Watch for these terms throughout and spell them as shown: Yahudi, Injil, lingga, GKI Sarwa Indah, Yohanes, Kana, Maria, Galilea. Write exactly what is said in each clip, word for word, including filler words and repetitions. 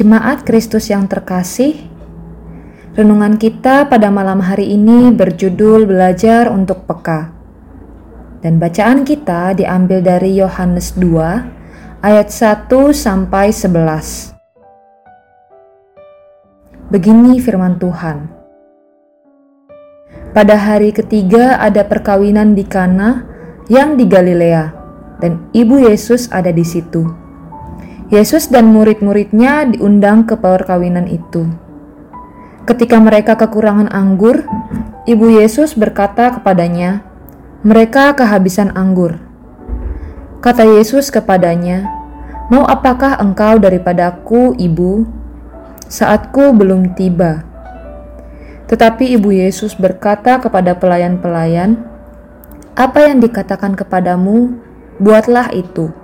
Jemaat Kristus yang terkasih, renungan kita pada malam hari ini berjudul Belajar untuk Peka. Dan bacaan kita diambil dari Yohanes dua ayat satu sampai sebelas. Begini firman Tuhan. Pada hari ketiga ada perkawinan di Kana yang di Galilea, dan ibu Yesus ada di situ. Yesus dan murid-muridnya diundang ke perkawinan itu. Ketika mereka kekurangan anggur, ibu Yesus berkata kepadanya, "Mereka kehabisan anggur." Kata Yesus kepadanya, "Mau apakah engkau daripadaku, Ibu? Saatku belum tiba." Tetapi ibu Yesus berkata kepada pelayan-pelayan, "Apa yang dikatakan kepadamu, buatlah itu."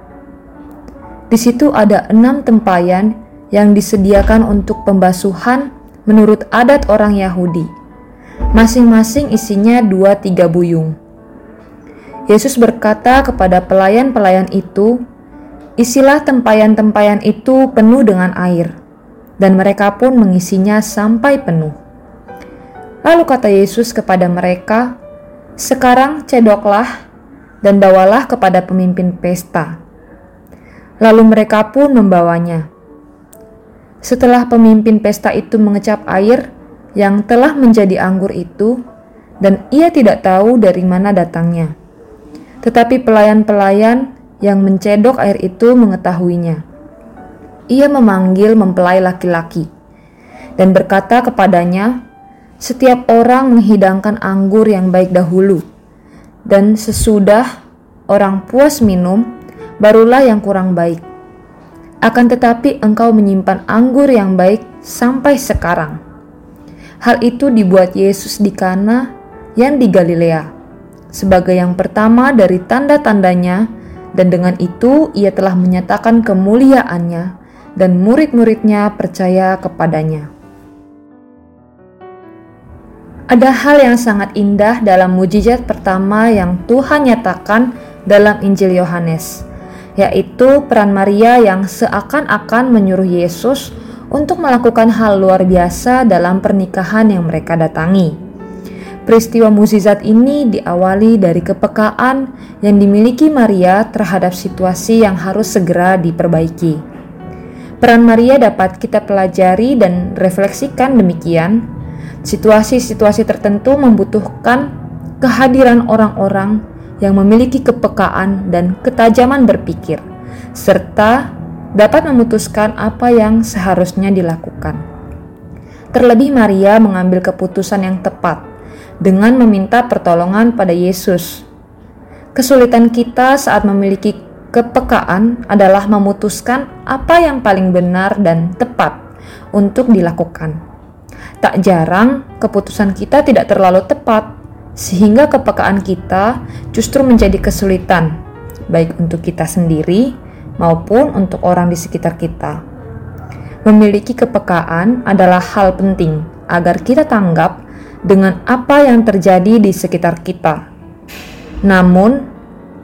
Di situ ada enam tempayan yang disediakan untuk pembasuhan menurut adat orang Yahudi. Masing-masing isinya dua tiga buyung. Yesus berkata kepada pelayan-pelayan itu, "Isilah tempayan-tempayan itu penuh dengan air." Dan mereka pun mengisinya sampai penuh. Lalu kata Yesus kepada mereka, "Sekarang cedoklah dan bawalah kepada pemimpin pesta." Lalu mereka pun membawanya. Setelah pemimpin pesta itu mengecap air yang telah menjadi anggur itu, dan ia tidak tahu dari mana datangnya. Tetapi pelayan-pelayan yang mencedok air itu mengetahuinya. Ia memanggil mempelai laki-laki dan berkata kepadanya, "Setiap orang menghidangkan anggur yang baik dahulu, dan sesudah orang puas minum, barulah yang kurang baik. Akan tetapi engkau menyimpan anggur yang baik sampai sekarang." Hal itu dibuat Yesus di Kana yang di Galilea, sebagai yang pertama dari tanda-tandanya, dan dengan itu ia telah menyatakan kemuliaannya, dan murid-muridnya percaya kepadanya. Ada hal yang sangat indah dalam mukjizat pertama yang Tuhan nyatakan dalam Injil Yohanes, yaitu peran Maria yang seakan-akan menyuruh Yesus untuk melakukan hal luar biasa dalam pernikahan yang mereka datangi. Peristiwa mukjizat ini diawali dari kepekaan yang dimiliki Maria terhadap situasi yang harus segera diperbaiki. Peran Maria dapat kita pelajari dan refleksikan demikian. Situasi-situasi tertentu membutuhkan kehadiran orang-orang yang memiliki kepekaan dan ketajaman berpikir, serta dapat memutuskan apa yang seharusnya dilakukan. Terlebih Maria mengambil keputusan yang tepat dengan meminta pertolongan pada Yesus. Kesulitan kita saat memiliki kepekaan adalah memutuskan apa yang paling benar dan tepat untuk dilakukan. Tak jarang keputusan kita tidak terlalu tepat, sehingga kepekaan kita justru menjadi kesulitan, baik untuk kita sendiri maupun untuk orang di sekitar kita. Memiliki kepekaan adalah hal penting agar kita tanggap dengan apa yang terjadi di sekitar kita. Namun,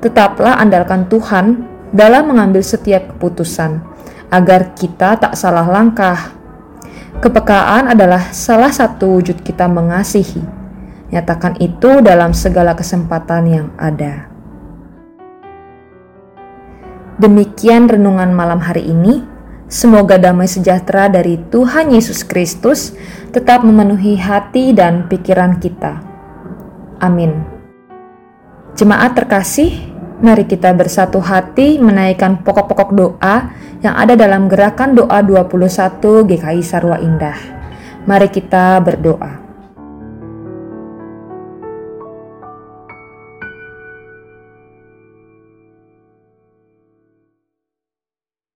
tetaplah andalkan Tuhan dalam mengambil setiap keputusan, agar kita tak salah langkah. Kepekaan adalah salah satu wujud kita mengasihi. Nyatakan itu dalam segala kesempatan yang ada. Demikian renungan malam hari ini. Semoga damai sejahtera dari Tuhan Yesus Kristus tetap memenuhi hati dan pikiran kita. Amin. Jemaat terkasih, mari kita bersatu hati menaikkan pokok-pokok doa yang ada dalam gerakan doa dua puluh satu G K I Sarwa Indah. Mari kita berdoa.